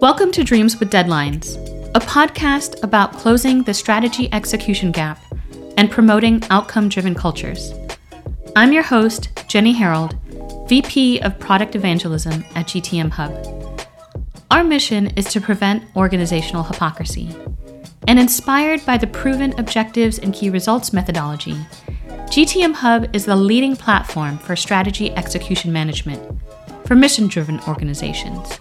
Welcome to Dreams with Deadlines, a podcast about closing the strategy execution gap and promoting outcome-driven cultures. I'm your host, Jenny Harold, VP of Product Evangelism at Gtmhub. Our mission is to prevent organizational hypocrisy. And inspired by the proven objectives and key results methodology, Gtmhub is the leading platform for strategy execution management for mission-driven organizations.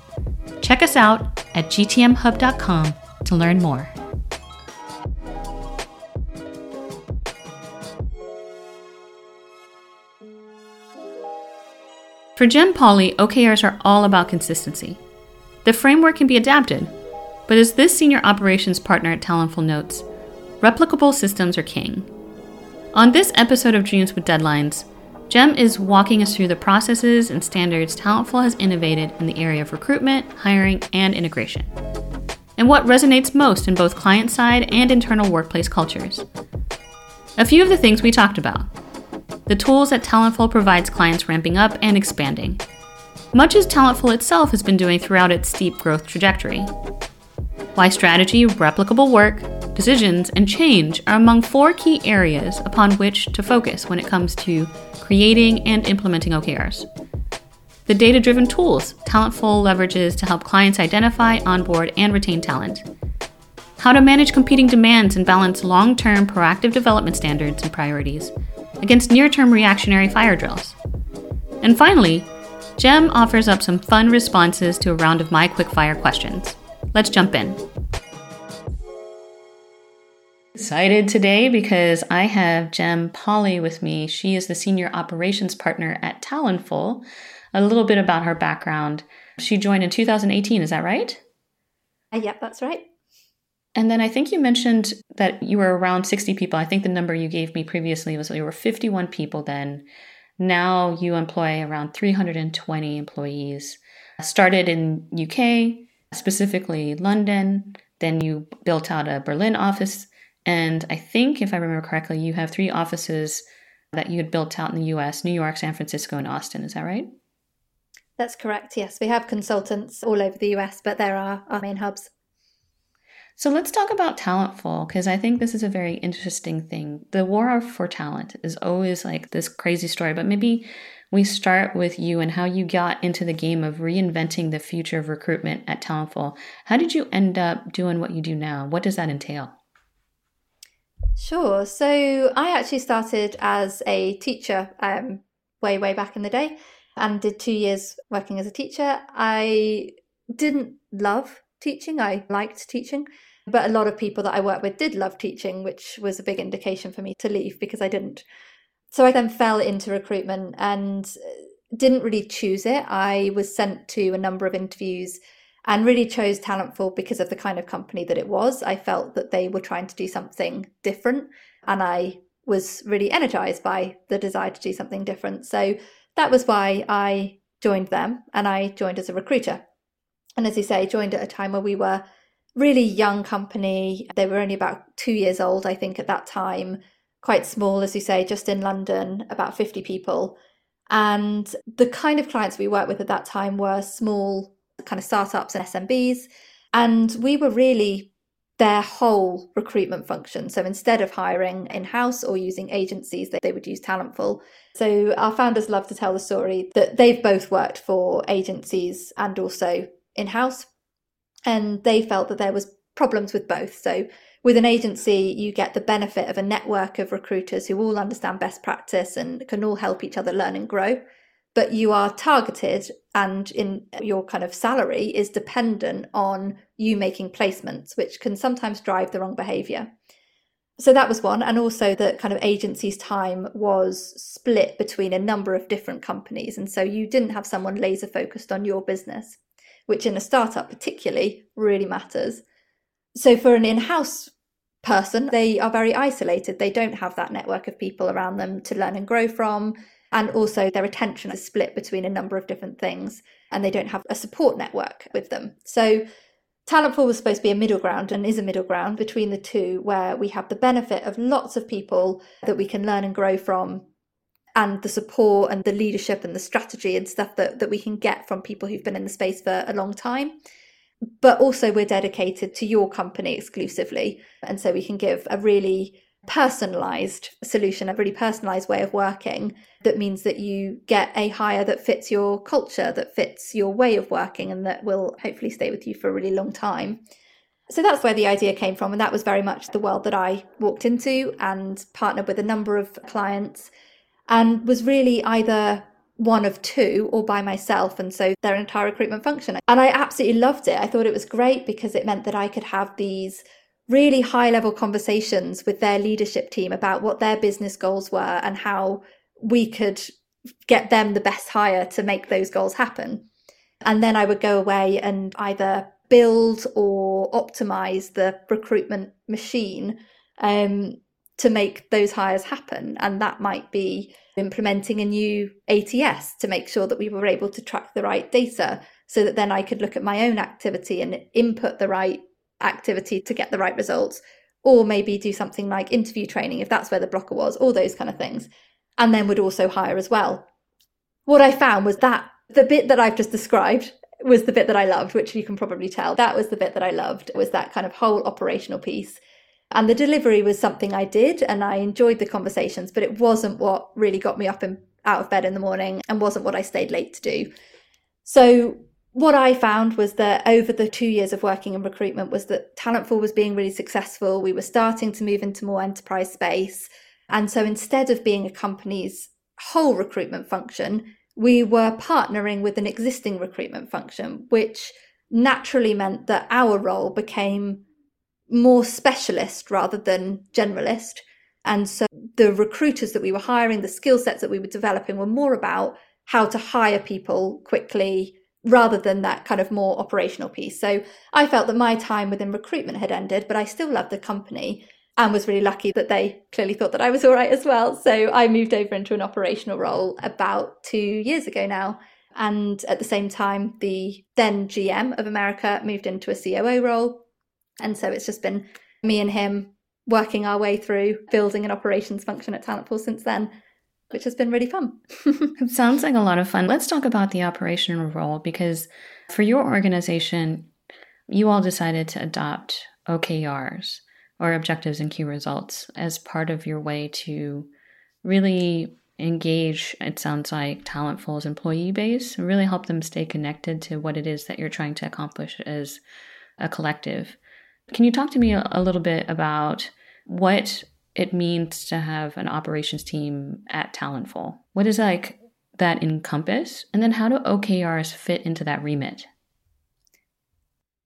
Check us out at gtmhub.com to learn more. For Jem Pauly, OKRs are all about consistency. The framework can be adapted, but as this senior operations partner at Talentful notes, replicable systems are king. On this episode of Dreams with Deadlines, Jem is walking us through the processes and standards Talentful has innovated in the area of recruitment, hiring, and integration, and what resonates most in both client-side and internal workplace cultures. A few of the things we talked about: the tools that Talentful provides clients ramping up and expanding, much as Talentful itself has been doing throughout its steep growth trajectory. Why strategy, replicable work, decisions, and change are among four key areas upon which to focus when it comes to creating and implementing OKRs. The data-driven tools Talentful leverages to help clients identify, onboard, and retain talent. How to manage competing demands and balance long-term proactive development standards and priorities against near-term reactionary fire drills. And finally, Jem offers up some fun responses to a round of my quick-fire questions. Let's jump in. Excited today because I have Jem Pauly with me. She is the Senior Operations Partner at Talentful. A little bit about her background. She joined in 2018, is that right? Yep, that's right. And then I think you mentioned that you were around 60 people. I think the number you gave me previously was that you were 51 people then. Now you employ around 320 employees. Started in UK, specifically London. Then you built out a Berlin office. And I think, if I remember correctly, you have three offices that you had built out in the US, New York, San Francisco, and Austin. Is that right? That's correct, yes. We have consultants all over the US, but there are our main hubs. So let's talk about Talentful, because I think this is a very interesting thing. The war for talent is always like this crazy story, but maybe we start with you and how you got into the game of reinventing the future of recruitment at Talentful. How did you end up doing what you do now? What does that entail? Sure. So I actually started as a teacher way back in the day and did 2 years working as a teacher. I didn't love teaching. I liked teaching, but a lot of people that I worked with did love teaching, which was a big indication for me to leave because I didn't. So I then fell into recruitment and didn't really choose it. I was sent to a number of interviews and really chose Talentful because of the kind of company that it was. I felt that they were trying to do something different, and I was really energized by the desire to do something different. So that was why I joined them, and I joined as a recruiter. And as you say, joined at a time where we were really young company. They were only about 2 years old, I think, at that time. Quite small, as you say, just in London, about 50 people. And the kind of clients we worked with at that time were small kind of startups and SMBs, and we were really their whole recruitment function. So instead of hiring in-house or using agencies, they would use Talentful. So our founders love to tell the story that they've both worked for agencies and also in-house, and they felt that there was problems with both. So with an agency, you get the benefit of a network of recruiters who all understand best practice and can all help each other learn and grow. But you are targeted, and in your kind of salary is dependent on you making placements, which can sometimes drive the wrong behavior. So that was one. And also the kind of agency's time was split between a number of different companies. And so you didn't have someone laser focused on your business, which in a startup particularly really matters. So for an in-house person, they are very isolated. They don't have that network of people around them to learn and grow from. And also their attention is split between a number of different things, and they don't have a support network with them. So Talentful was supposed to be a middle ground, and is a middle ground between the two, where we have the benefit of lots of people that we can learn and grow from and the support and the leadership and the strategy and stuff that we can get from people who've been in the space for a long time. But also we're dedicated to your company exclusively. And so we can give a really personalized solution, a really personalized way of working that means that you get a hire that fits your culture, that fits your way of working, and that will hopefully stay with you for a really long time. So that's where the idea came from. And that was very much the world that I walked into and partnered with a number of clients and was really either one of two or by myself. And so their entire recruitment function. And I absolutely loved it. I thought it was great because it meant that I could have these really high level conversations with their leadership team about what their business goals were and how we could get them the best hire to make those goals happen. And then I would go away and either build or optimize the recruitment machine to make those hires happen. And that might be implementing a new ATS to make sure that we were able to track the right data so that then I could look at my own activity and input the right activity to get the right results, or maybe do something like interview training if that's where the blocker was, all those kind of things. And then would also hire as well. What I found was that the bit that I've just described was the bit that I loved, which you can probably tell. That was the bit that I loved, was that kind of whole operational piece. And the delivery was something I did and I enjoyed the conversations, but it wasn't what really got me up and out of bed in the morning and wasn't what I stayed late to do. So what I found was that over the 2 years of working in recruitment was that Talentful was being really successful. We were starting to move into more enterprise space. And so instead of being a company's whole recruitment function, we were partnering with an existing recruitment function, which naturally meant that our role became more specialist rather than generalist. And so the recruiters that we were hiring, the skill sets that we were developing were more about how to hire people quickly rather than that kind of more operational piece. So I felt that my time within recruitment had ended, but I still loved the company and was really lucky that they clearly thought that I was all right as well. So I moved over into an operational role about 2 years ago now. And at the same time, the then GM of America moved into a COO role. And so it's just been me and him working our way through building an operations function at Talentful since then, which has been really fun. It sounds like a lot of fun. Let's talk about the operational role, because for your organization, you all decided to adopt OKRs, or objectives and key results, as part of your way to really engage, it sounds like, Talentful's employee base and really help them stay connected to what it is that you're trying to accomplish as a collective. Can you talk to me a little bit about what it means to have an operations team at Talentful? What does like that encompass? And then how do OKRs fit into that remit?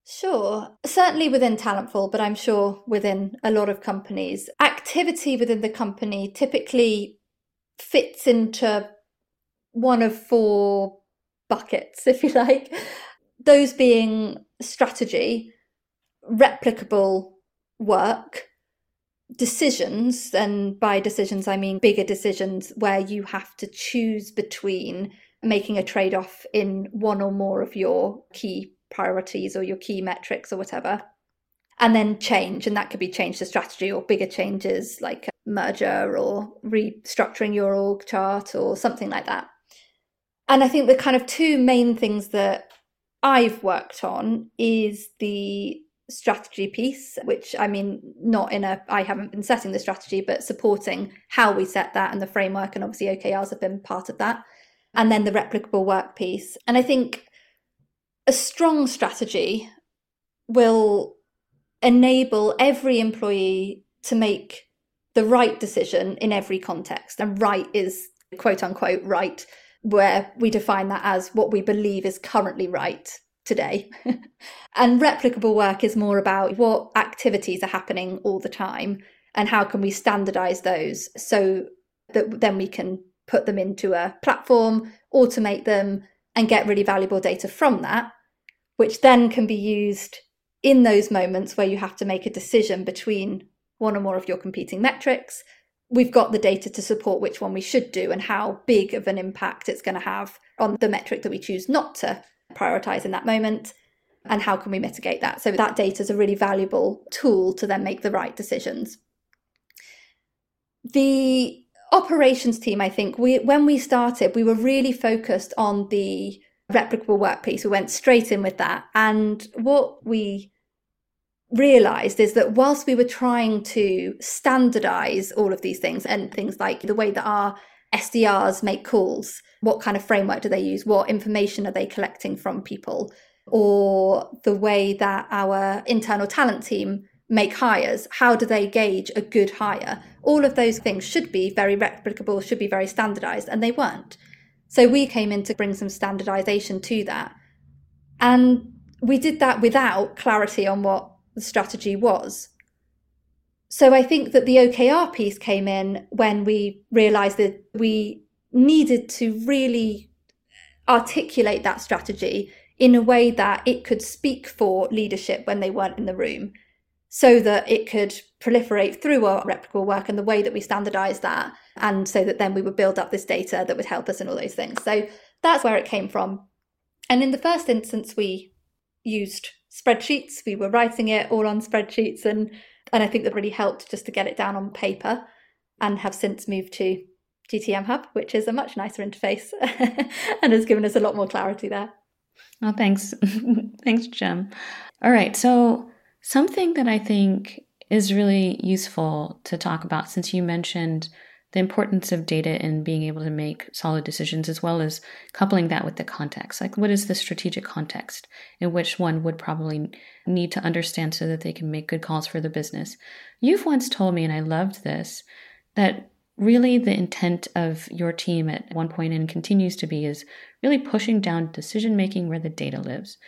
Sure. Certainly within Talentful, but I'm sure within a lot of companies. Activity within the company typically fits into one of four buckets, if you like. Those being strategy, replicable work, decisions, and by decisions I mean bigger decisions where you have to choose between making a trade-off in one or more of your key priorities or your key metrics or whatever, and then change. And that could be change to strategy or bigger changes like a merger or restructuring your org chart or something like that. And I think the kind of two main things that I've worked on is the strategy piece, which I mean, not in a, I haven't been setting the strategy, but supporting how we set that and the framework. And obviously OKRs have been part of that. And then the replicable work piece. And I think a strong strategy will enable every employee to make the right decision in every context. And right is quote unquote right, where we define that as what we believe is currently right today. And replicable work is more about what activities are happening all the time and how can we standardize those so that then we can put them into a platform, automate them, and get really valuable data from that, which then can be used in those moments where you have to make a decision between one or more of your competing metrics. We've got the data to support which one we should do and how big of an impact it's going to have on the metric that we choose not to prioritize in that moment, and how can we mitigate that. So that data is a really valuable tool to then make the right decisions. The operations team, I think, when we started, we were really focused on the replicable work piece. We went straight in with that. And what we realized is that whilst we were trying to standardize all of these things, and things like the way that our SDRs make calls, what kind of framework do they use? What information are they collecting from people? Or the way that our internal talent team make hires, how do they gauge a good hire? All of those things should be very replicable, should be very standardized, and they weren't. So we came in to bring some standardization to that. And we did that without clarity on what the strategy was. So I think that the OKR piece came in when we realized that we needed to really articulate that strategy in a way that it could speak for leadership when they weren't in the room, so that it could proliferate through our replicable work and the way that we standardize that, and so that then we would build up this data that would help us in all those things. So that's where it came from. And in the first instance, we used spreadsheets. We were writing it all on spreadsheets, and I think that really helped just to get it down on paper, and have since moved to Gtmhub, which is a much nicer interface and has given us a lot more clarity there. Oh, thanks. Thanks, Jem. All right. So something that I think is really useful to talk about, since you mentioned the importance of data and being able to make solid decisions, as well as coupling that with the context. Like, what is the strategic context in which one would probably need to understand so that they can make good calls for the business? You've once told me, and I loved this, that really the intent of your team at one point, and continues to be, is really pushing down decision-making where the data lives.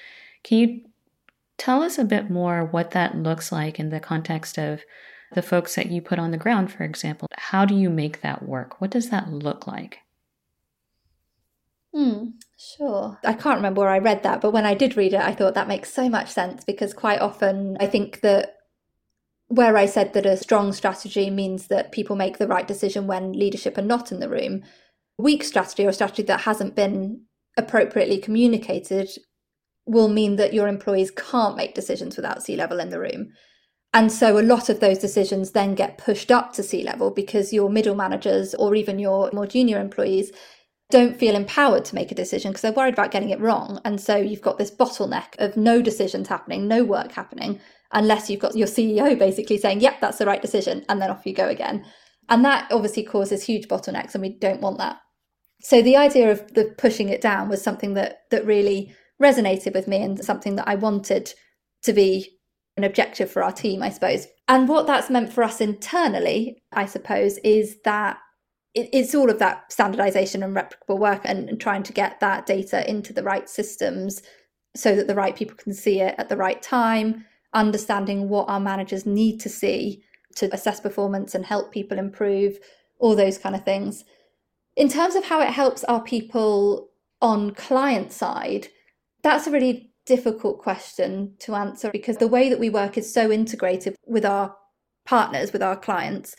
Can you tell us a bit more what that looks like in the context of the folks that you put on the ground, for example? How do you make that work? What does that look like? Sure. I can't remember where I read that, but when I did read it, I thought that makes so much sense, because quite often I think that where I said that a strong strategy means that people make the right decision when leadership are not in the room, weak strategy, or a strategy that hasn't been appropriately communicated, will mean that your employees can't make decisions without C-level in the room. And so a lot of those decisions then get pushed up to C-level, because your middle managers, or even your more junior employees, don't feel empowered to make a decision because they're worried about getting it wrong. And so you've got this bottleneck of no decisions happening, no work happening, unless you've got your CEO basically saying, yep, that's the right decision, and then off you go again. And that obviously causes huge bottlenecks, and we don't want that. So the idea of the pushing it down was something that really resonated with me, and something that I wanted to be an objective for our team, I suppose. And what that's meant for us internally, I suppose, is that it's all of that standardization and replicable work, and trying to get that data into the right systems so that the right people can see it at the right time, understanding what our managers need to see to assess performance and help people improve, all those kind of things. In terms of how it helps our people on client side, that's a really difficult question to answer, because the way that we work is so integrated with our partners, with our clients,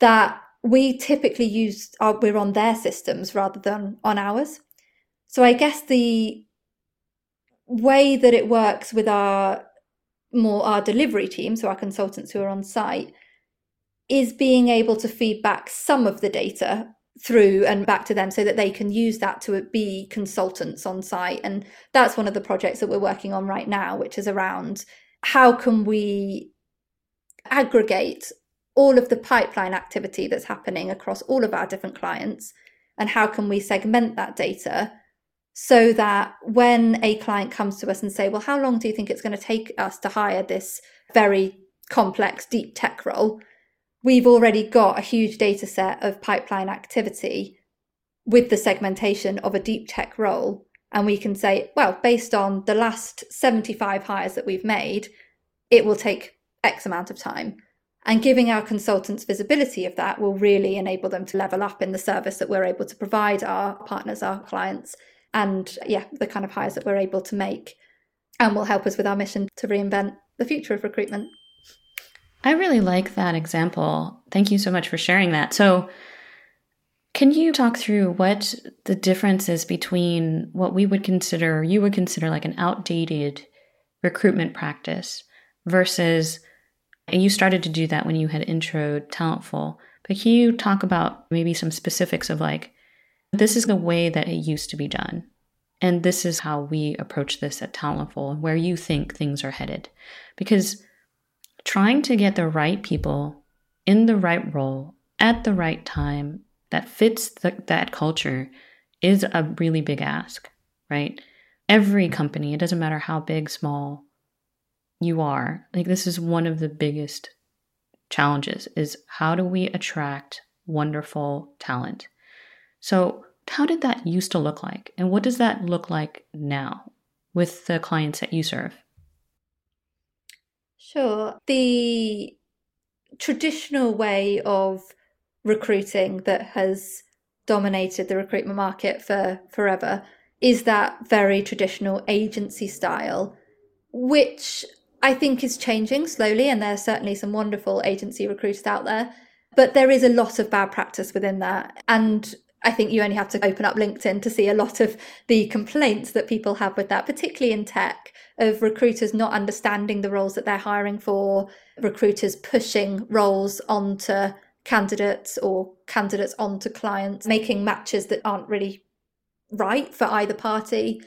that we typically we're on their systems rather than on ours. So I guess the way that it works with our delivery team, so our consultants who are on site, is being able to feed back some of the data through and back to them so that they can use that to be consultants on site. And that's one of the projects that we're working on right now, which is around how can we aggregate all of the pipeline activity that's happening across all of our different clients, and how can we segment that data so that when a client comes to us and say, well, how long do you think it's going to take us to hire this very complex deep tech role? We've already got a huge data set of pipeline activity with the segmentation of a deep tech role. And we can say, well, based on the last 75 hires that we've made, it will take X amount of time. And giving our consultants visibility of that will really enable them to level up in the service that we're able to provide our partners, our clients, and the kind of hires that we're able to make, and will help us with our mission to reinvent the future of recruitment. I really like that example. Thank you so much for sharing that. So can you talk through what the difference is between what we would consider, you would consider, like an outdated recruitment practice versus, and you started to do that when you had introed Talentful, But can you talk about maybe some specifics of like, this is the way that it used to be done, and this is how we approach this at Talentful, where you think things are headed? Because trying to get the right people in the right role at the right time that fits that culture is a really big ask, right? Every company, it doesn't matter how big, small you are, like this is one of the biggest challenges, is how do we attract wonderful talent? So how did that used to look like? And what does that look like now with the clients that you serve? Sure. The traditional way of recruiting that has dominated the recruitment market for forever is that very traditional agency style, which I think is changing slowly. And there are certainly some wonderful agency recruiters out there, but there is a lot of bad practice within that. And I think you only have to open up LinkedIn to see a lot of the complaints that people have with that, particularly in tech, of recruiters not understanding the roles that they're hiring for, recruiters pushing roles onto candidates or candidates onto clients, making matches that aren't really right for either party.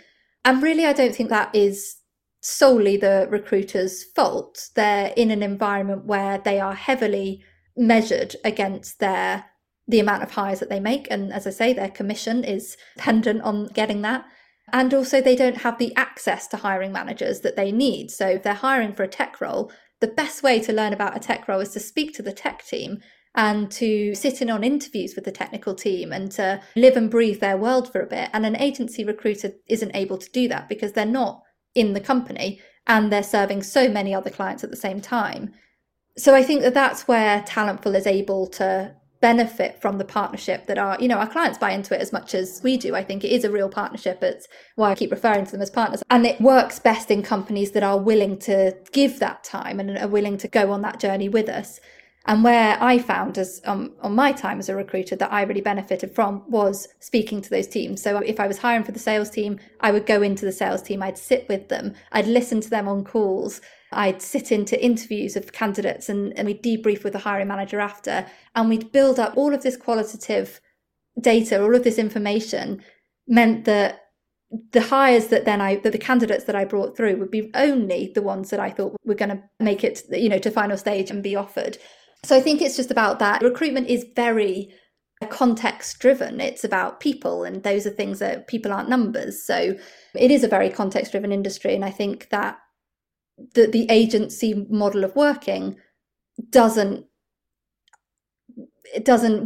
And really, I don't think that is solely the recruiter's fault. They're in an environment where they are heavily measured against the amount of hires that they make. And as I say, their commission is dependent on getting that. And also they don't have the access to hiring managers that they need. So if they're hiring for a tech role, the best way to learn about a tech role is to speak to the tech team and to sit in on interviews with the technical team and to live and breathe their world for a bit. And an agency recruiter isn't able to do that because they're not in the company and they're serving so many other clients at the same time. So I think that that's where Talentful is able to benefit from the partnership that our clients buy into it as much as we do. I think it is a real partnership. It's why I keep referring to them as partners. And it works best in companies that are willing to give that time and are willing to go on that journey with us. And where I found on my time as a recruiter that I really benefited from was speaking to those teams. So if I was hiring for the sales team, I would go into the sales team, I'd sit with them, I'd listen to them on calls, I'd sit into interviews of candidates and we'd debrief with the hiring manager after, and we'd build up all of this qualitative data, all of this information meant that the hires that the candidates that I brought through would be only the ones that I thought were going to make it, to final stage and be offered. So I think it's just about that. Recruitment is very context driven. It's about people, and those are things that people aren't numbers. So it is a very context driven industry. And I think that the agency model of working doesn't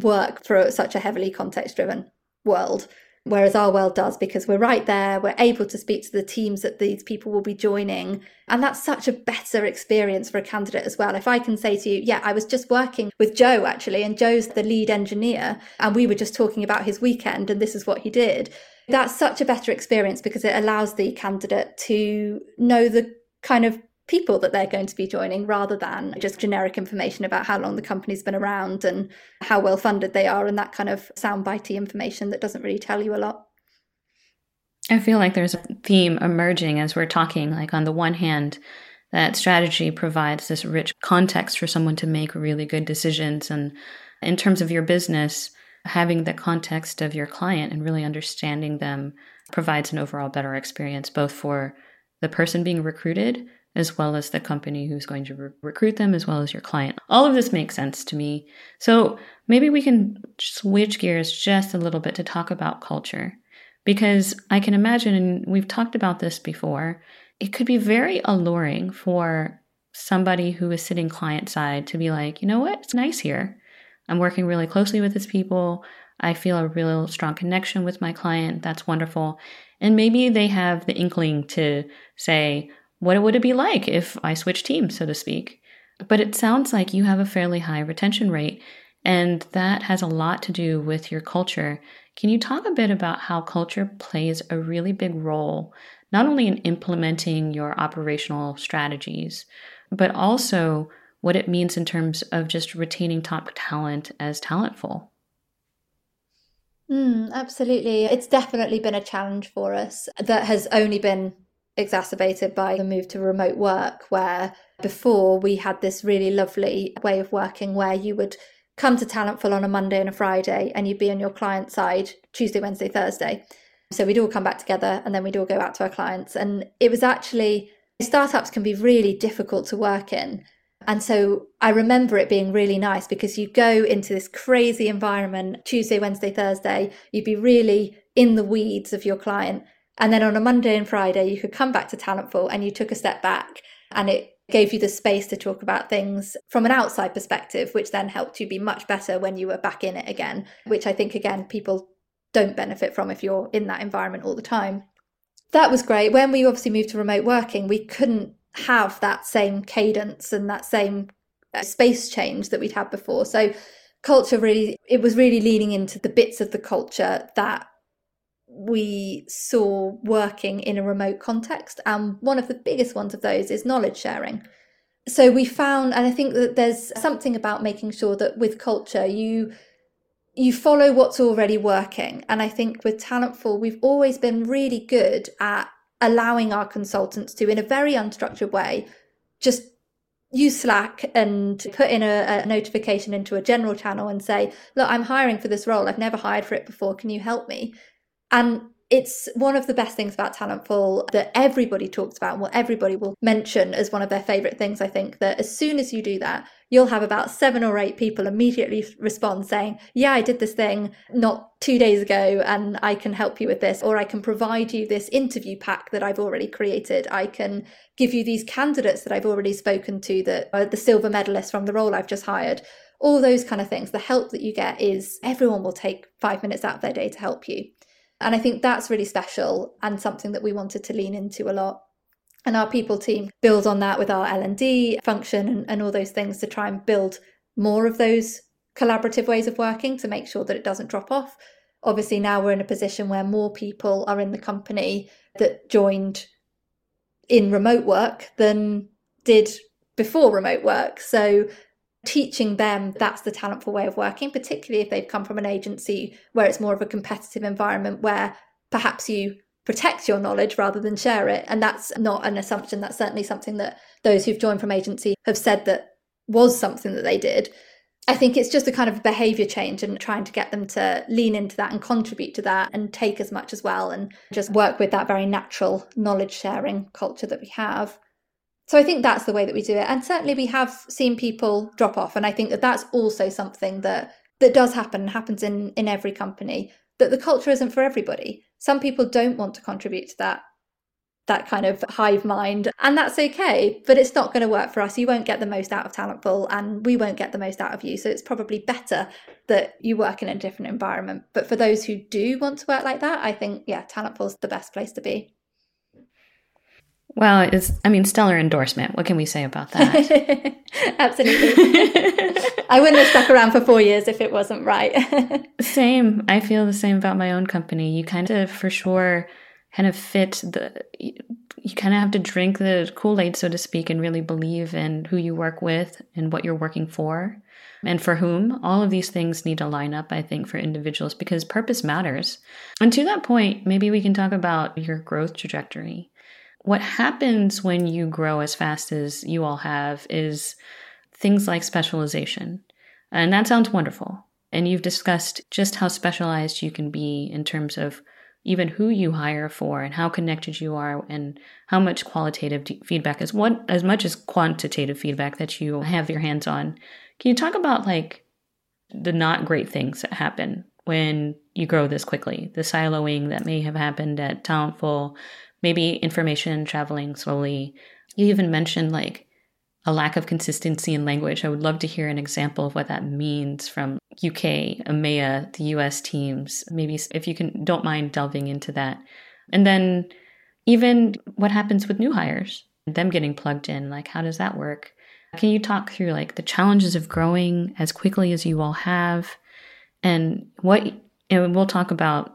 work for such a heavily context driven world. Whereas our world does, because we're right there, we're able to speak to the teams that these people will be joining. And that's such a better experience for a candidate as well. If I can say to you, yeah, I was just working with Joe actually, and Joe's the lead engineer, and we were just talking about his weekend and this is what he did. That's such a better experience because it allows the candidate to know the kind of people that they're going to be joining rather than just generic information about how long the company's been around and how well funded they are and that kind of soundbitey information that doesn't really tell you a lot. I feel like there's a theme emerging as we're talking, like on the one hand, that strategy provides this rich context for someone to make really good decisions. And in terms of your business, having the context of your client and really understanding them provides an overall better experience, both for the person being recruited as well as the company who's going to recruit them, as well as your client. All of this makes sense to me. So maybe we can switch gears just a little bit to talk about culture, because I can imagine, and we've talked about this before, it could be very alluring for somebody who is sitting client side to be like, you know what, it's nice here. I'm working really closely with these people. I feel a real strong connection with my client. That's wonderful. And maybe they have the inkling to say, what would it be like if I switch teams, so to speak? But it sounds like you have a fairly high retention rate, and that has a lot to do with your culture. Can you talk a bit about how culture plays a really big role, not only in implementing your operational strategies, but also what it means in terms of just retaining top talent as Talentful? Absolutely. It's definitely been a challenge for us that has only been exacerbated by the move to remote work, where before we had this really lovely way of working where you would come to Talentful on a Monday and a Friday, and you'd be on your client side Tuesday, Wednesday, Thursday. So we'd all come back together and then we'd all go out to our clients. And it was actually, startups can be really difficult to work in. And so I remember it being really nice because you go into this crazy environment, Tuesday, Wednesday, Thursday, you'd be really in the weeds of your client. And then on a Monday and Friday, you could come back to Talentful and you took a step back, and it gave you the space to talk about things from an outside perspective, which then helped you be much better when you were back in it again, which I think, again, people don't benefit from if you're in that environment all the time. That was great. When we obviously moved to remote working, we couldn't have that same cadence and that same space change that we'd had before. So culture really, it was really leaning into the bits of the culture that we saw working in a remote context. And one of the biggest ones of those is knowledge sharing. So we found, and I think that there's something about making sure that with culture, you follow what's already working. And I think with Talentful, we've always been really good at allowing our consultants to, in a very unstructured way, just use Slack and put in a notification into a general channel and say, look, I'm hiring for this role. I've never hired for it before. Can you help me? And it's one of the best things about Talentful that everybody talks about and what everybody will mention as one of their favourite things, I think, that as soon as you do that, you'll have about 7 or 8 people immediately respond saying, yeah, I did this thing not 2 days ago and I can help you with this, or I can provide you this interview pack that I've already created. I can give you these candidates that I've already spoken to that are the silver medalists from the role I've just hired. All those kind of things. The help that you get is everyone will take 5 minutes out of their day to help you. And I think that's really special and something that we wanted to lean into a lot. And our people team builds on that with our L&D function and all those things to try and build more of those collaborative ways of working to make sure that it doesn't drop off. Obviously, now we're in a position where more people are in the company that joined in remote work than did before remote work. So teaching them that's the Talentful way of working, particularly if they've come from an agency where it's more of a competitive environment where perhaps you protect your knowledge rather than share it. And that's not an assumption. That's certainly something that those who've joined from agency have said that was something that they did. I think it's just a kind of behaviour change and trying to get them to lean into that and contribute to that and take as much as well and just work with that very natural knowledge sharing culture that we have. So I think that's the way that we do it. And certainly we have seen people drop off. And I think that that's also something that does happen and happens in every company, that the culture isn't for everybody. Some people don't want to contribute to that kind of hive mind. And that's okay, but it's not going to work for us. You won't get the most out of Talentful and we won't get the most out of you. So it's probably better that you work in a different environment. But for those who do want to work like that, I think, yeah, Talentful's the best place to be. Well, stellar endorsement. What can we say about that? Absolutely. I wouldn't have stuck around for 4 years if it wasn't right. Same. I feel the same about my own company. You kind of have to drink the Kool-Aid, so to speak, and really believe in who you work with and what you're working for and for whom. All of these things need to line up, I think, for individuals because purpose matters. And to that point, maybe we can talk about your growth trajectory. What happens when you grow as fast as you all have is things like specialization. And that sounds wonderful. And you've discussed just how specialized you can be in terms of even who you hire for and how connected you are and how much qualitative feedback as much as quantitative feedback that you have your hands on. Can you talk about like the not great things that happen when you grow this quickly? The siloing that may have happened at Talentful, maybe information traveling slowly. You even mentioned like a lack of consistency in language. I would love to hear an example of what that means from UK, EMEA, the US teams. Maybe if you don't mind delving into that. And then even what happens with new hires, them getting plugged in, like how does that work? Can you talk through like the challenges of growing as quickly as you all have and and we'll talk about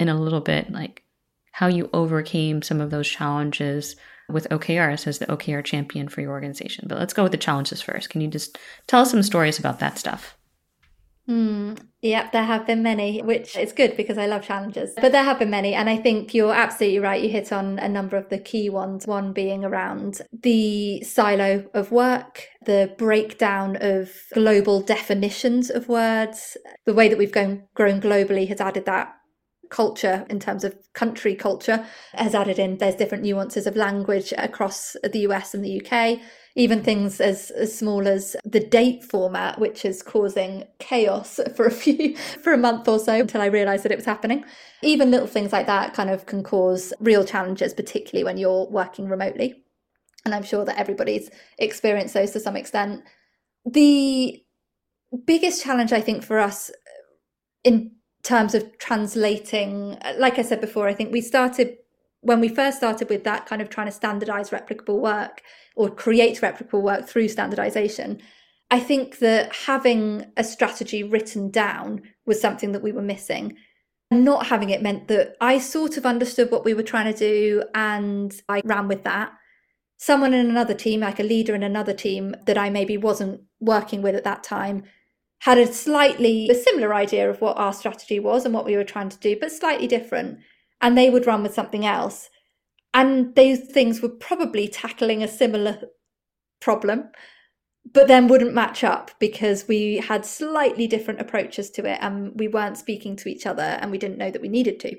in a little bit, like how you overcame some of those challenges with OKRs as the OKR champion for your organization. But let's go with the challenges first. Can you just tell us some stories about that stuff? Yep, there have been many, which is good because I love challenges, but there have been many. And I think you're absolutely right. You hit on a number of the key ones, one being around the silo of work, the breakdown of global definitions of words. The way that we've grown globally has added that culture in terms of country culture, has added in there's different nuances of language across the US and the UK. Even things as small as the date format, which is causing chaos for a month or so until I realised that it was happening. Even little things like that kind of can cause real challenges, particularly when you're working remotely. And I'm sure that everybody's experienced those to some extent. The biggest challenge, I think, for us in terms of translating, like I said before, I think when we first started with that kind of trying to standardize replicable work or create replicable work through standardization, I think that having a strategy written down was something that we were missing. And not having it meant that I sort of understood what we were trying to do and I ran with that. Someone in another team, like a leader in another team that I maybe wasn't working with at that time, had a similar idea of what our strategy was and what we were trying to do, but slightly different. And they would run with something else. And those things were probably tackling a similar problem, but then wouldn't match up because we had slightly different approaches to it and we weren't speaking to each other and we didn't know that we needed to.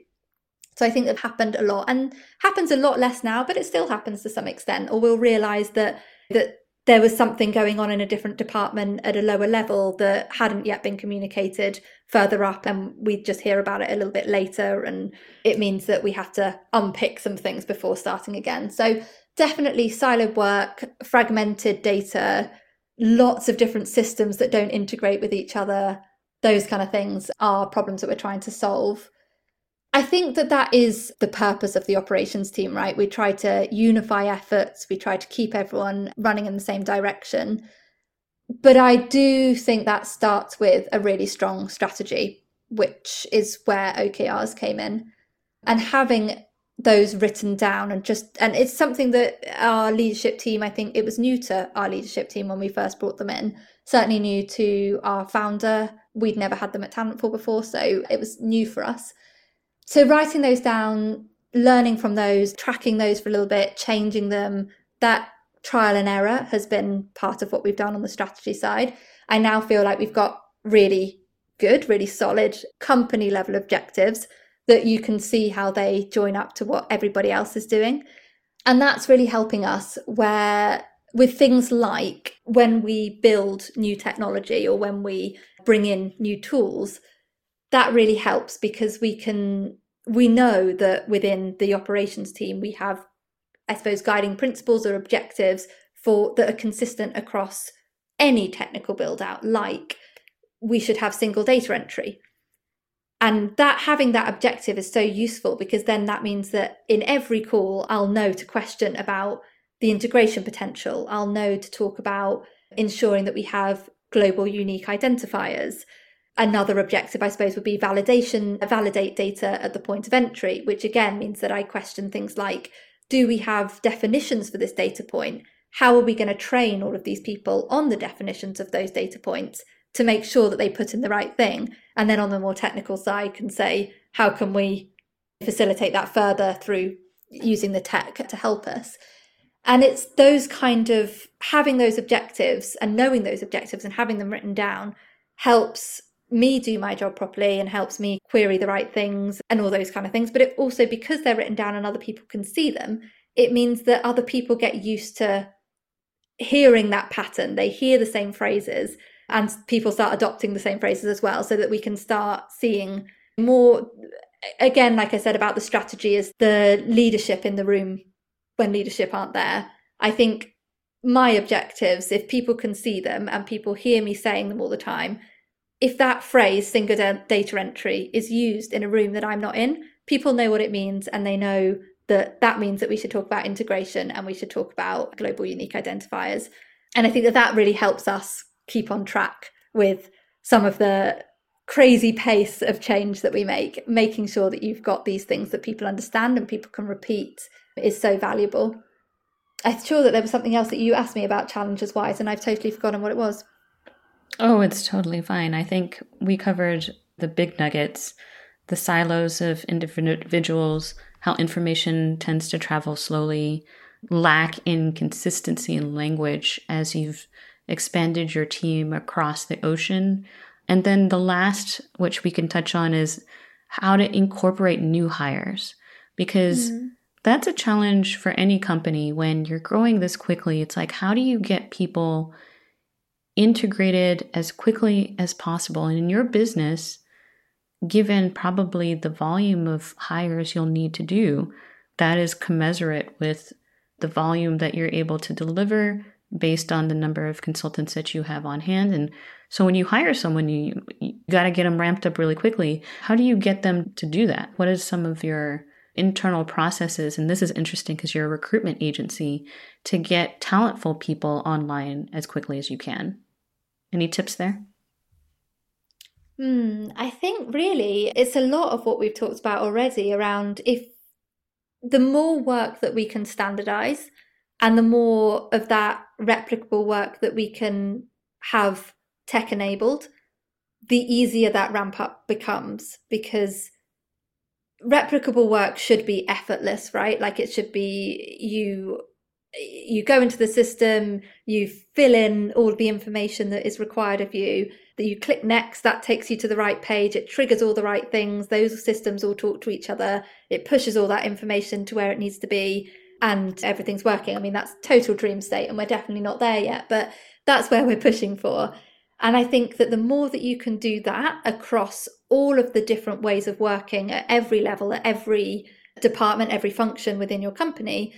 So I think that happened a lot and happens a lot less now, but it still happens to some extent. Or we'll realise that there was something going on in a different department at a lower level that hadn't yet been communicated further up, and we just hear about it a little bit later, and it means that we have to unpick some things before starting again. So definitely siloed work, fragmented data, lots of different systems that don't integrate with each other, those kind of things are problems that we're trying to solve. I think that is the purpose of the operations team, right? We try to unify efforts. We try to keep everyone running in the same direction. But I do think that starts with a really strong strategy, which is where OKRs came in. And having those written down and it's something that our leadership team, I think it was new to our leadership team when we first brought them in, certainly new to our founder. We'd never had them at Talentful before, so it was new for us. So writing those down, learning from those, tracking those for a little bit, changing them, that trial and error has been part of what we've done on the strategy side. I now feel like we've got really good, really solid company level objectives that you can see how they join up to what everybody else is doing. And that's really helping us with things like when we build new technology or when we bring in new tools. That really helps because we know that within the operations team, we have, I suppose, guiding principles or objectives that are consistent across any technical build out, like we should have single data entry. And that having that objective is so useful because then that means that in every call, I'll know to question about the integration potential. I'll know to talk about ensuring that we have global unique identifiers. Another objective, I suppose, would be validate data at the point of entry, which again means that I question things like, do we have definitions for this data point? How are we going to train all of these people on the definitions of those data points to make sure that they put in the right thing? And then on the more technical side can say, how can we facilitate that further through using the tech to help us? And it's those kind of having those objectives and knowing those objectives and having them written down helps me do my job properly and helps me query the right things and all those kind of things. But it also, because they're written down and other people can see them, it means that other people get used to hearing that pattern. They hear the same phrases and people start adopting the same phrases as well, so that we can start seeing more, again, like I said about the strategy, is the leadership in the room when leadership aren't there. I think my objectives, if people can see them and people hear me saying them all the time, if that phrase, single data entry, is used in a room that I'm not in, people know what it means and they know that means that we should talk about integration and we should talk about global unique identifiers. And I think that really helps us keep on track with some of the crazy pace of change that we make. Making sure that you've got these things that people understand and people can repeat is so valuable. I'm sure that there was something else that you asked me about challenges-wise and I've totally forgotten what it was. Oh, it's totally fine. I think we covered the big nuggets, the silos of individuals, how information tends to travel slowly, lack in consistency in language as you've expanded your team across the ocean. And then the last, which we can touch on, is how to incorporate new hires, because that's a challenge for any company when you're growing this quickly. It's like, how do you get people integrated as quickly as possible? And in your business, given probably the volume of hires you'll need to do, that is commensurate with the volume that you're able to deliver based on the number of consultants that you have on hand. And so when you hire someone, you got to get them ramped up really quickly. How do you get them to do that? What is some of your internal processes? And this is interesting because you're a recruitment agency, to get talentful people online as quickly as you can. Any tips there? I think really it's a lot of what we've talked about already around if the more work that we can standardize and the more of that replicable work that we can have tech enabled, the easier that ramp up becomes, because replicable work should be effortless, right? Like it should be you go into the system, you fill in all the information that is required of you, that you click next, that takes you to the right page, it triggers all the right things, those systems all talk to each other, it pushes all that information to where it needs to be, and everything's working. I mean, that's total dream state, and we're definitely not there yet, but that's where we're pushing for. And I think that the more that you can do that across all of the different ways of working at every level, at every department, every function within your company,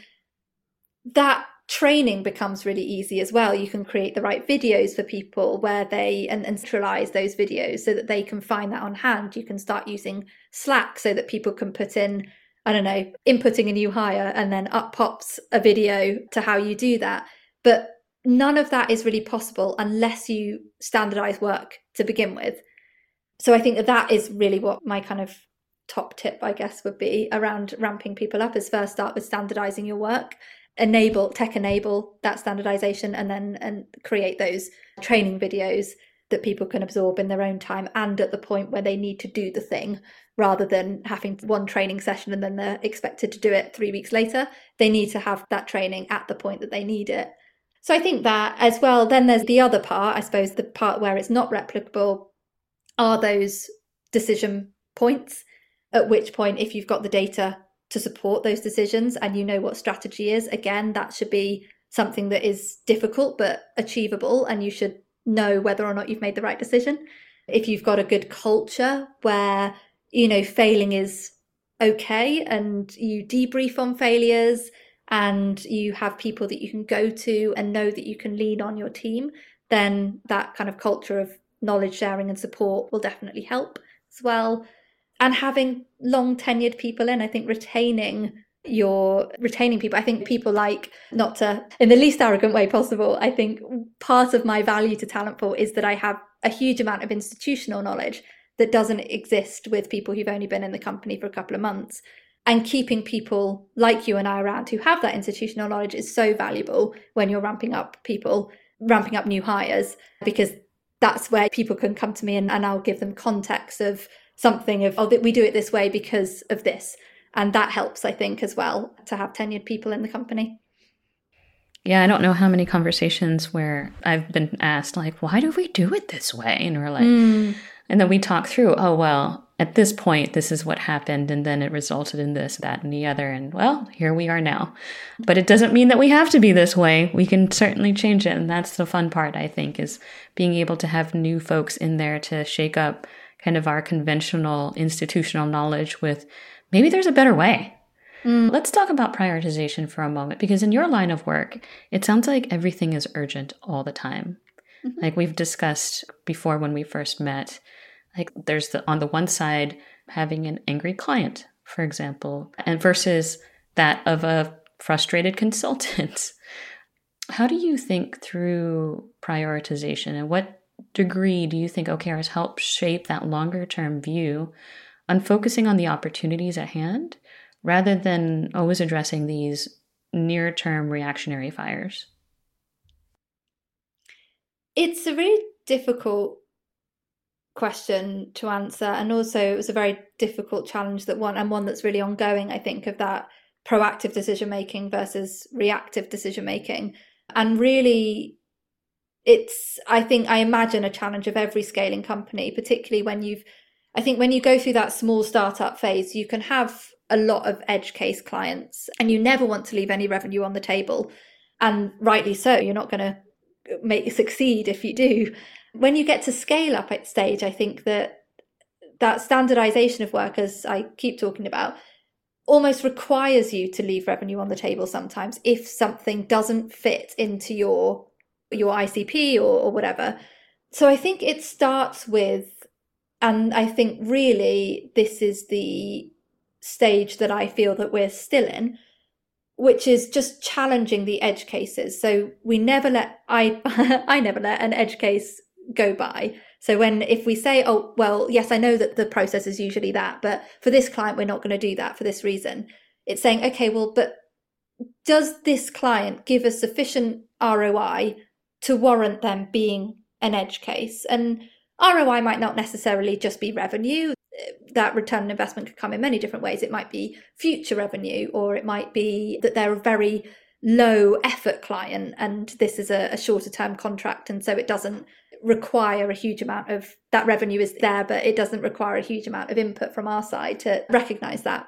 that training becomes really easy as well. You can create the right videos for people where they and centralize those videos so that they can find that on hand. You can start using Slack so that people can put in, I don't know, inputting a new hire, and then up pops a video to how you do that. But none of that is really possible unless you standardize work to begin with. So I think that is really what my kind of top tip, I guess, would be around ramping people up, is first start with standardizing your work, enable that standardization, and then create those training videos that people can absorb in their own time and at the point where they need to do the thing, rather than having one training session and then they're expected to do it 3 weeks later. They need to have that training at the point that they need it. So I think that as well. Then there's the other part, I suppose, the part where it's not replicable are those decision points, at which point, if you've got the data to support those decisions and you know what strategy is, again, that should be something that is difficult but achievable, and you should know whether or not you've made the right decision. If you've got a good culture where, you know, failing is okay and you debrief on failures and you have people that you can go to and know that you can lean on your team, then that kind of culture of knowledge sharing and support will definitely help as well. And having long tenured people in, I think retaining people. I think people like, not to, in the least arrogant way possible, I think part of my value to Talentful is that I have a huge amount of institutional knowledge that doesn't exist with people who've only been in the company for a couple of months. And keeping people like you and I around who have that institutional knowledge is so valuable when you're ramping up new hires, because that's where people can come to me and I'll give them context of something of, oh, that we do it this way because of this. And that helps, I think, as well, to have tenured people in the company. Yeah, I don't know how many conversations where I've been asked, like, why do we do it this way? And we're like, and then we talk through, oh, well, at this point, this is what happened. And then it resulted in this, that, and the other. And well, here we are now. But it doesn't mean that we have to be this way. We can certainly change it. And that's the fun part, I think, is being able to have new folks in there to shake up kind of our conventional institutional knowledge with, maybe there's a better way. Let's talk about prioritization for a moment, because in your line of work, it sounds like everything is urgent all the time. Mm-hmm. Like we've discussed before when we first met, like there's on the one side, having an angry client, for example, and versus that of a frustrated consultant. How do you think through prioritization, and what degree do you think OKRs help shape that longer term view on focusing on the opportunities at hand rather than always addressing these near-term reactionary fires? It's a really difficult question to answer, and also it was a very difficult challenge and one that's really ongoing, I think, of that proactive decision making versus reactive decision making. And really I imagine a challenge of every scaling company, particularly when you go through that small startup phase. You can have a lot of edge case clients and you never want to leave any revenue on the table, and rightly so. You're not going to succeed if you do. When you get to scale up at stage, I think that standardization of work, as I keep talking about, almost requires you to leave revenue on the table sometimes if something doesn't fit into your ICP or whatever. So I think it starts with, and I think really this is the stage that I feel that we're still in, which is just challenging the edge cases. So we never let, I never let an edge case go by. So if we say, oh, well, yes, I know that the process is usually that, but for this client, we're not going to do that for this reason. It's saying, okay, well, but does this client give a sufficient ROI to warrant them being an edge case? And ROI might not necessarily just be revenue. That return on investment could come in many different ways. It might be future revenue, or it might be that they're a very low effort client and this is a shorter term contract, and so it doesn't require a huge amount of that revenue is there, but it doesn't require a huge amount of input from our side to recognize that.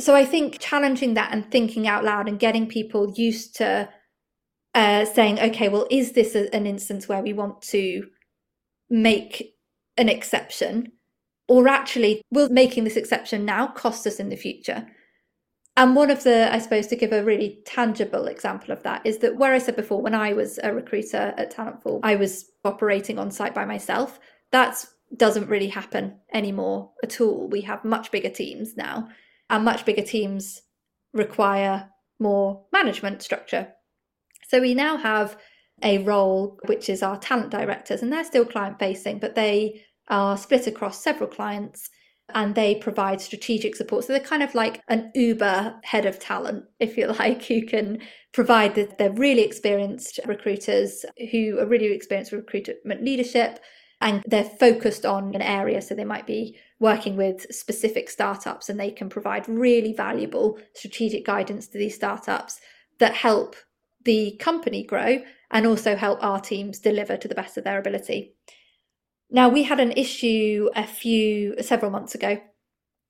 So I think challenging that and thinking out loud and getting people used to saying, okay, well, is this an instance where we want to make an exception? Or actually, will making this exception now cost us in the future? And one of the, I suppose, to give a really tangible example of that is that where I said before, when I was a recruiter at Talentful, I was operating on site by myself. That doesn't really happen anymore at all. We have much bigger teams now, and much bigger teams require more management structure. So we now have a role which is our talent directors, and they're still client facing, but they are split across several clients and they provide strategic support. So they're kind of like an Uber head of talent, if you like, who can provide that they're really experienced recruiters who are really experienced with recruitment leadership, and they're focused on an area. So they might be working with specific startups and they can provide really valuable strategic guidance to these startups that help the company grow and also help our teams deliver to the best of their ability. Now, we had an issue several months ago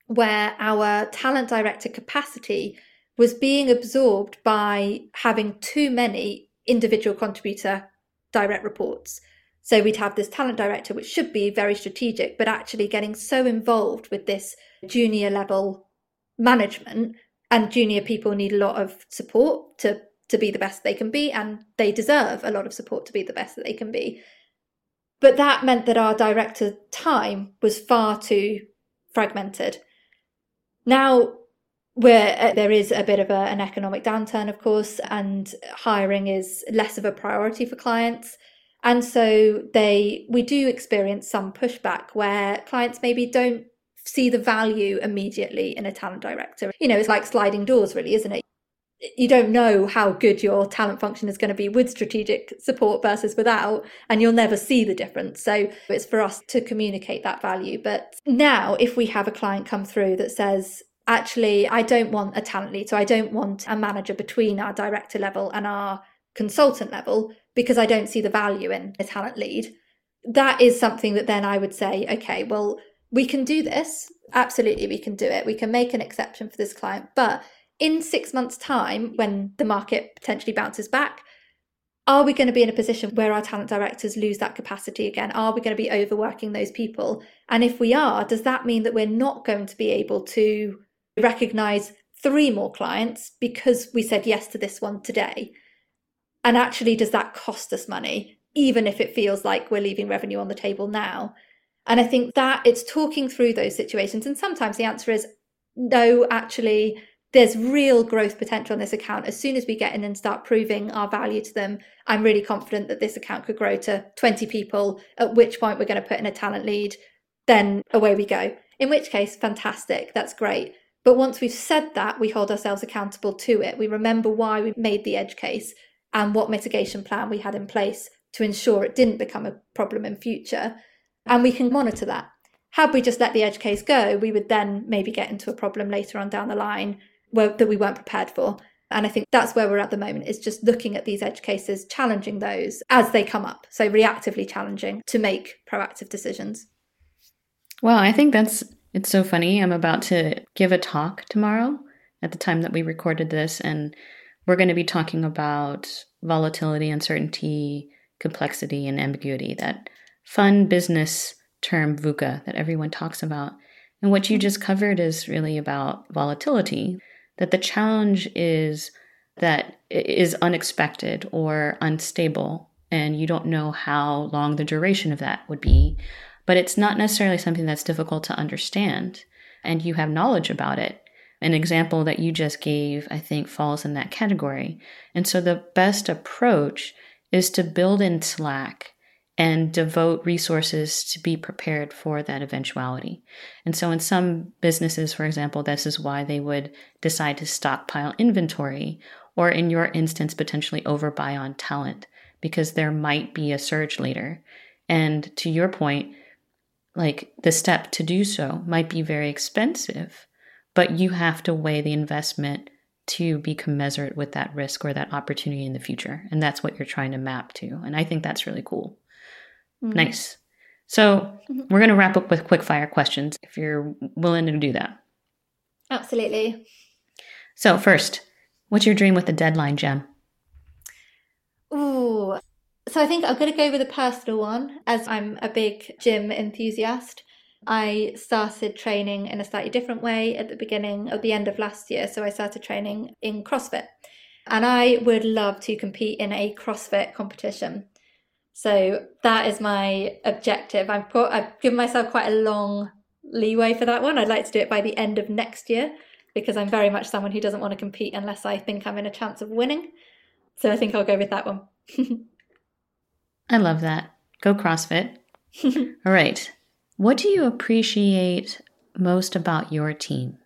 where our talent director capacity was being absorbed by having too many individual contributor direct reports. So we'd have this talent director, which should be very strategic, but actually getting so involved with this junior level management, and junior people need a lot of support to be the best they can be, and they deserve a lot of support to be the best that they can be. But that meant that our director time was far too fragmented. Now, there is a bit of an economic downturn, of course, and hiring is less of a priority for clients. And so we do experience some pushback where clients maybe don't see the value immediately in a talent director. You know, it's like sliding doors, really, isn't it? You don't know how good your talent function is going to be with strategic support versus without, and you'll never see the difference. So it's for us to communicate that value. But now if we have a client come through that says, actually, I don't want a talent lead, so I don't want a manager between our director level and our consultant level because I don't see the value in a talent lead, that is something that then I would say, okay, well, we can do this. Absolutely, we can do it. We can make an exception for this client, but in 6 months' time, when the market potentially bounces back, are we going to be in a position where our talent directors lose that capacity again? Are we going to be overworking those people? And if we are, does that mean that we're not going to be able to recognise 3 more clients because we said yes to this one today? And actually, does that cost us money, even if it feels like we're leaving revenue on the table now? And I think that it's talking through those situations. And sometimes the answer is no, actually, there's real growth potential on this account. As soon as we get in and start proving our value to them, I'm really confident that this account could grow to 20 people, at which point we're going to put in a talent lead. Then away we go. In which case, fantastic. That's great. But once we've said that, we hold ourselves accountable to it. We remember why we made the edge case and what mitigation plan we had in place to ensure it didn't become a problem in future. And we can monitor that. Had we just let the edge case go, we would then maybe get into a problem later on down the line that we weren't prepared for. And I think that's where we're at the moment, is just looking at these edge cases, challenging those as they come up. So reactively challenging to make proactive decisions. Well, I think it's so funny. I'm about to give a talk tomorrow at the time that we recorded this. And we're going to be talking about volatility, uncertainty, complexity, and ambiguity, that fun business term VUCA that everyone talks about. And what you just covered is really about volatility, that the challenge is that it is unexpected or unstable, and you don't know how long the duration of that would be. But it's not necessarily something that's difficult to understand, and you have knowledge about it. An example that you just gave, I think, falls in that category. And so the best approach is to build in slack and devote resources to be prepared for that eventuality. And so in some businesses, for example, this is why they would decide to stockpile inventory, or in your instance, potentially overbuy on talent, because there might be a surge later. And to your point, like, the step to do so might be very expensive, but you have to weigh the investment to be commensurate with that risk or that opportunity in the future. And that's what you're trying to map to. And I think that's really cool. Mm-hmm. Nice. So we're going to wrap up with quick fire questions if you're willing to do that. Absolutely. So first, what's your dream with a deadline, Jem? Ooh, so I think I'm going to go with a personal one, as I'm a big gym enthusiast. I started training in a slightly different way at the end of last year. So I started training in CrossFit, and I would love to compete in a CrossFit competition. So that is my objective. I've given myself quite a long leeway for that one. I'd like to do it by the end of next year, because I'm very much someone who doesn't want to compete unless I think I'm in a chance of winning. So I think I'll go with that one. I love that. Go CrossFit. All right. What do you appreciate most about your team?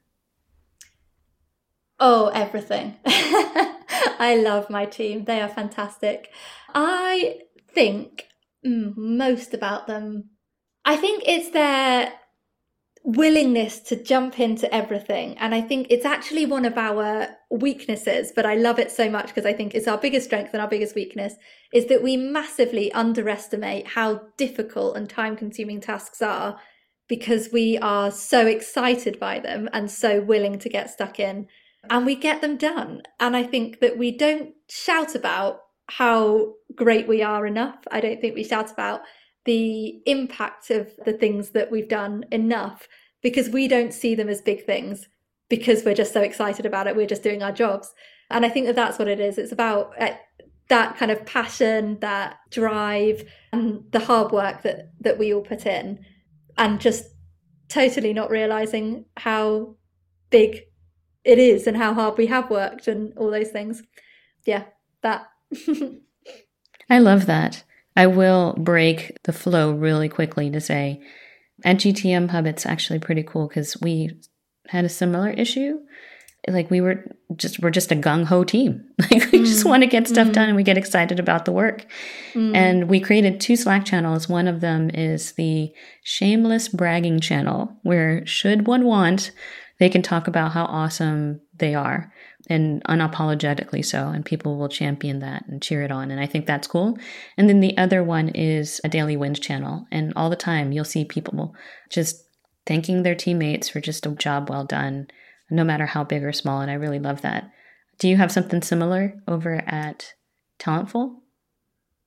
Oh, everything. I love my team. They are fantastic. I think most about them, I think it's their willingness to jump into everything. And I think it's actually one of our weaknesses, but I love it so much because I think it's our biggest strength and our biggest weakness, is that we massively underestimate how difficult and time-consuming tasks are, because we are so excited by them and so willing to get stuck in, and we get them done. And I think that we don't shout about how great we are enough. I don't think we shout about the impact of the things that we've done enough, because we don't see them as big things, because we're just so excited about it. We're just doing our jobs. And I think that that's what it is. It's about that kind of passion, that drive, and the hard work that we all put in, and just totally not realizing how big it is and how hard we have worked and all those things. Yeah, that. I love that. I will break the flow really quickly to say, at Gtmhub, it's actually pretty cool because we had a similar issue. Like, we're just a gung-ho team. Like, we just want to get stuff done, and we get excited about the work. Mm. And we created 2 Slack channels. One of them is the shameless bragging channel, where, should one want, they can talk about how awesome they are, and unapologetically so, and people will champion that and cheer it on. And I think that's cool. And then the other one is a daily wins channel. And all the time you'll see people just thanking their teammates for just a job well done, no matter how big or small. And I really love that. Do you have something similar over at Talentful?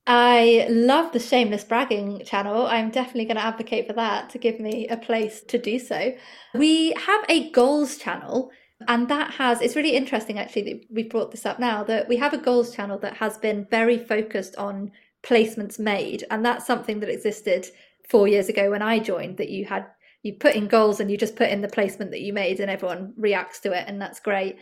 I love the shameless bragging channel. I'm definitely going to advocate for that to give me a place to do so. We have a goals channel, and it's really interesting actually that we brought this up now, that we have a goals channel that has been very focused on placements made. And that's something that existed 4 years ago when I joined, that you put in goals and you just put in the placement that you made, and everyone reacts to it. And that's great.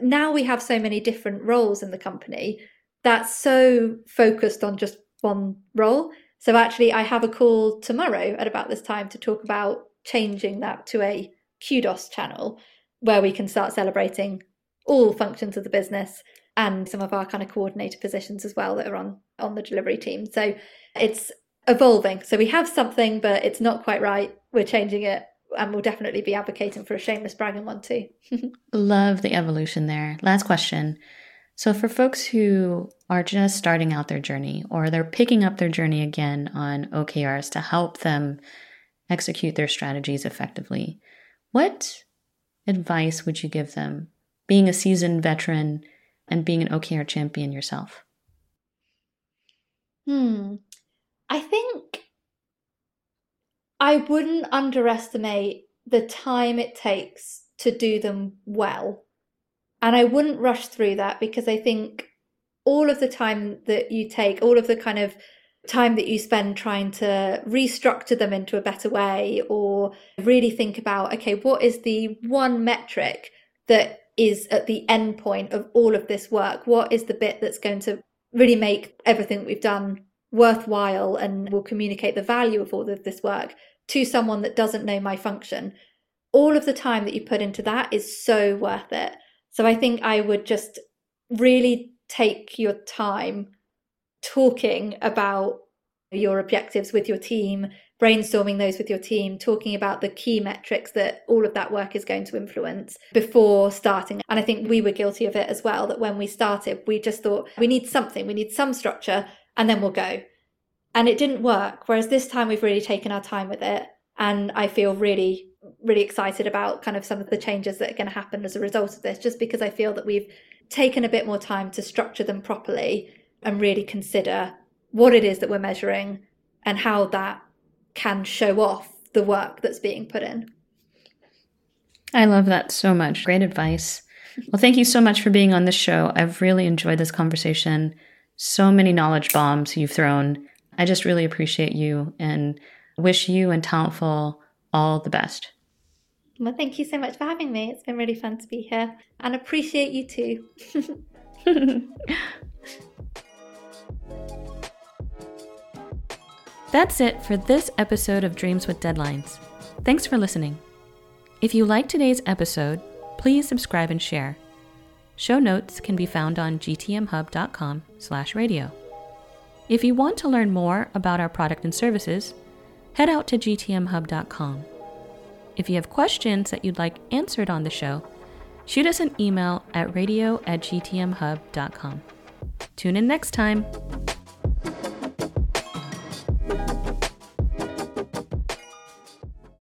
Now we have so many different roles in the company that's so focused on just one role. So actually I have a call tomorrow at about this time to talk about changing that to a kudos channel, where we can start celebrating all functions of the business and some of our kind of coordinator positions as well that are on the delivery team. So it's evolving. So we have something, but it's not quite right. We're changing it, and we'll definitely be advocating for a shameless bragging one too. Love the evolution there. Last question. So for folks who are just starting out their journey, or they're picking up their journey again on OKRs to help them execute their strategies effectively, what advice would you give them, being a seasoned veteran and being an OKR champion yourself? I think I wouldn't underestimate the time it takes to do them well. And I wouldn't rush through that, because I think all of the time that you take, all of the kind of time that you spend trying to restructure them into a better way, or really think about, okay, what is the one metric that is at the end point of all of this work? What is the bit that's going to really make everything that we've done worthwhile and will communicate the value of all of this work to someone that doesn't know my function? All of the time that you put into that is so worth it. So I think I would just really take your time talking about your objectives with your team, brainstorming those with your team, talking about the key metrics that all of that work is going to influence before starting. And I think we were guilty of it as well, that when we started, we just thought we need something, we need some structure, and then we'll go. And it didn't work. Whereas this time we've really taken our time with it. And I feel really, really excited about kind of some of the changes that are going to happen as a result of this, just because I feel that we've taken a bit more time to structure them properly and really consider what it is that we're measuring and how that can show off the work that's being put in. I love that so much. Great advice. Well, thank you so much for being on this show. I've really enjoyed this conversation. So many knowledge bombs you've thrown. I just really appreciate you and wish you and Talentful all the best. Well, thank you so much for having me. It's been really fun to be here, and appreciate you too. That's it for this episode of Dreams with Deadlines. Thanks for listening. If you like today's episode, please subscribe and share. Show notes can be found on gtmhub.com/radio. If you want to learn more about our product and services, head out to gtmhub.com. If you have questions that you'd like answered on the show, shoot us an email at radio@gtmhub.com. Tune in next time.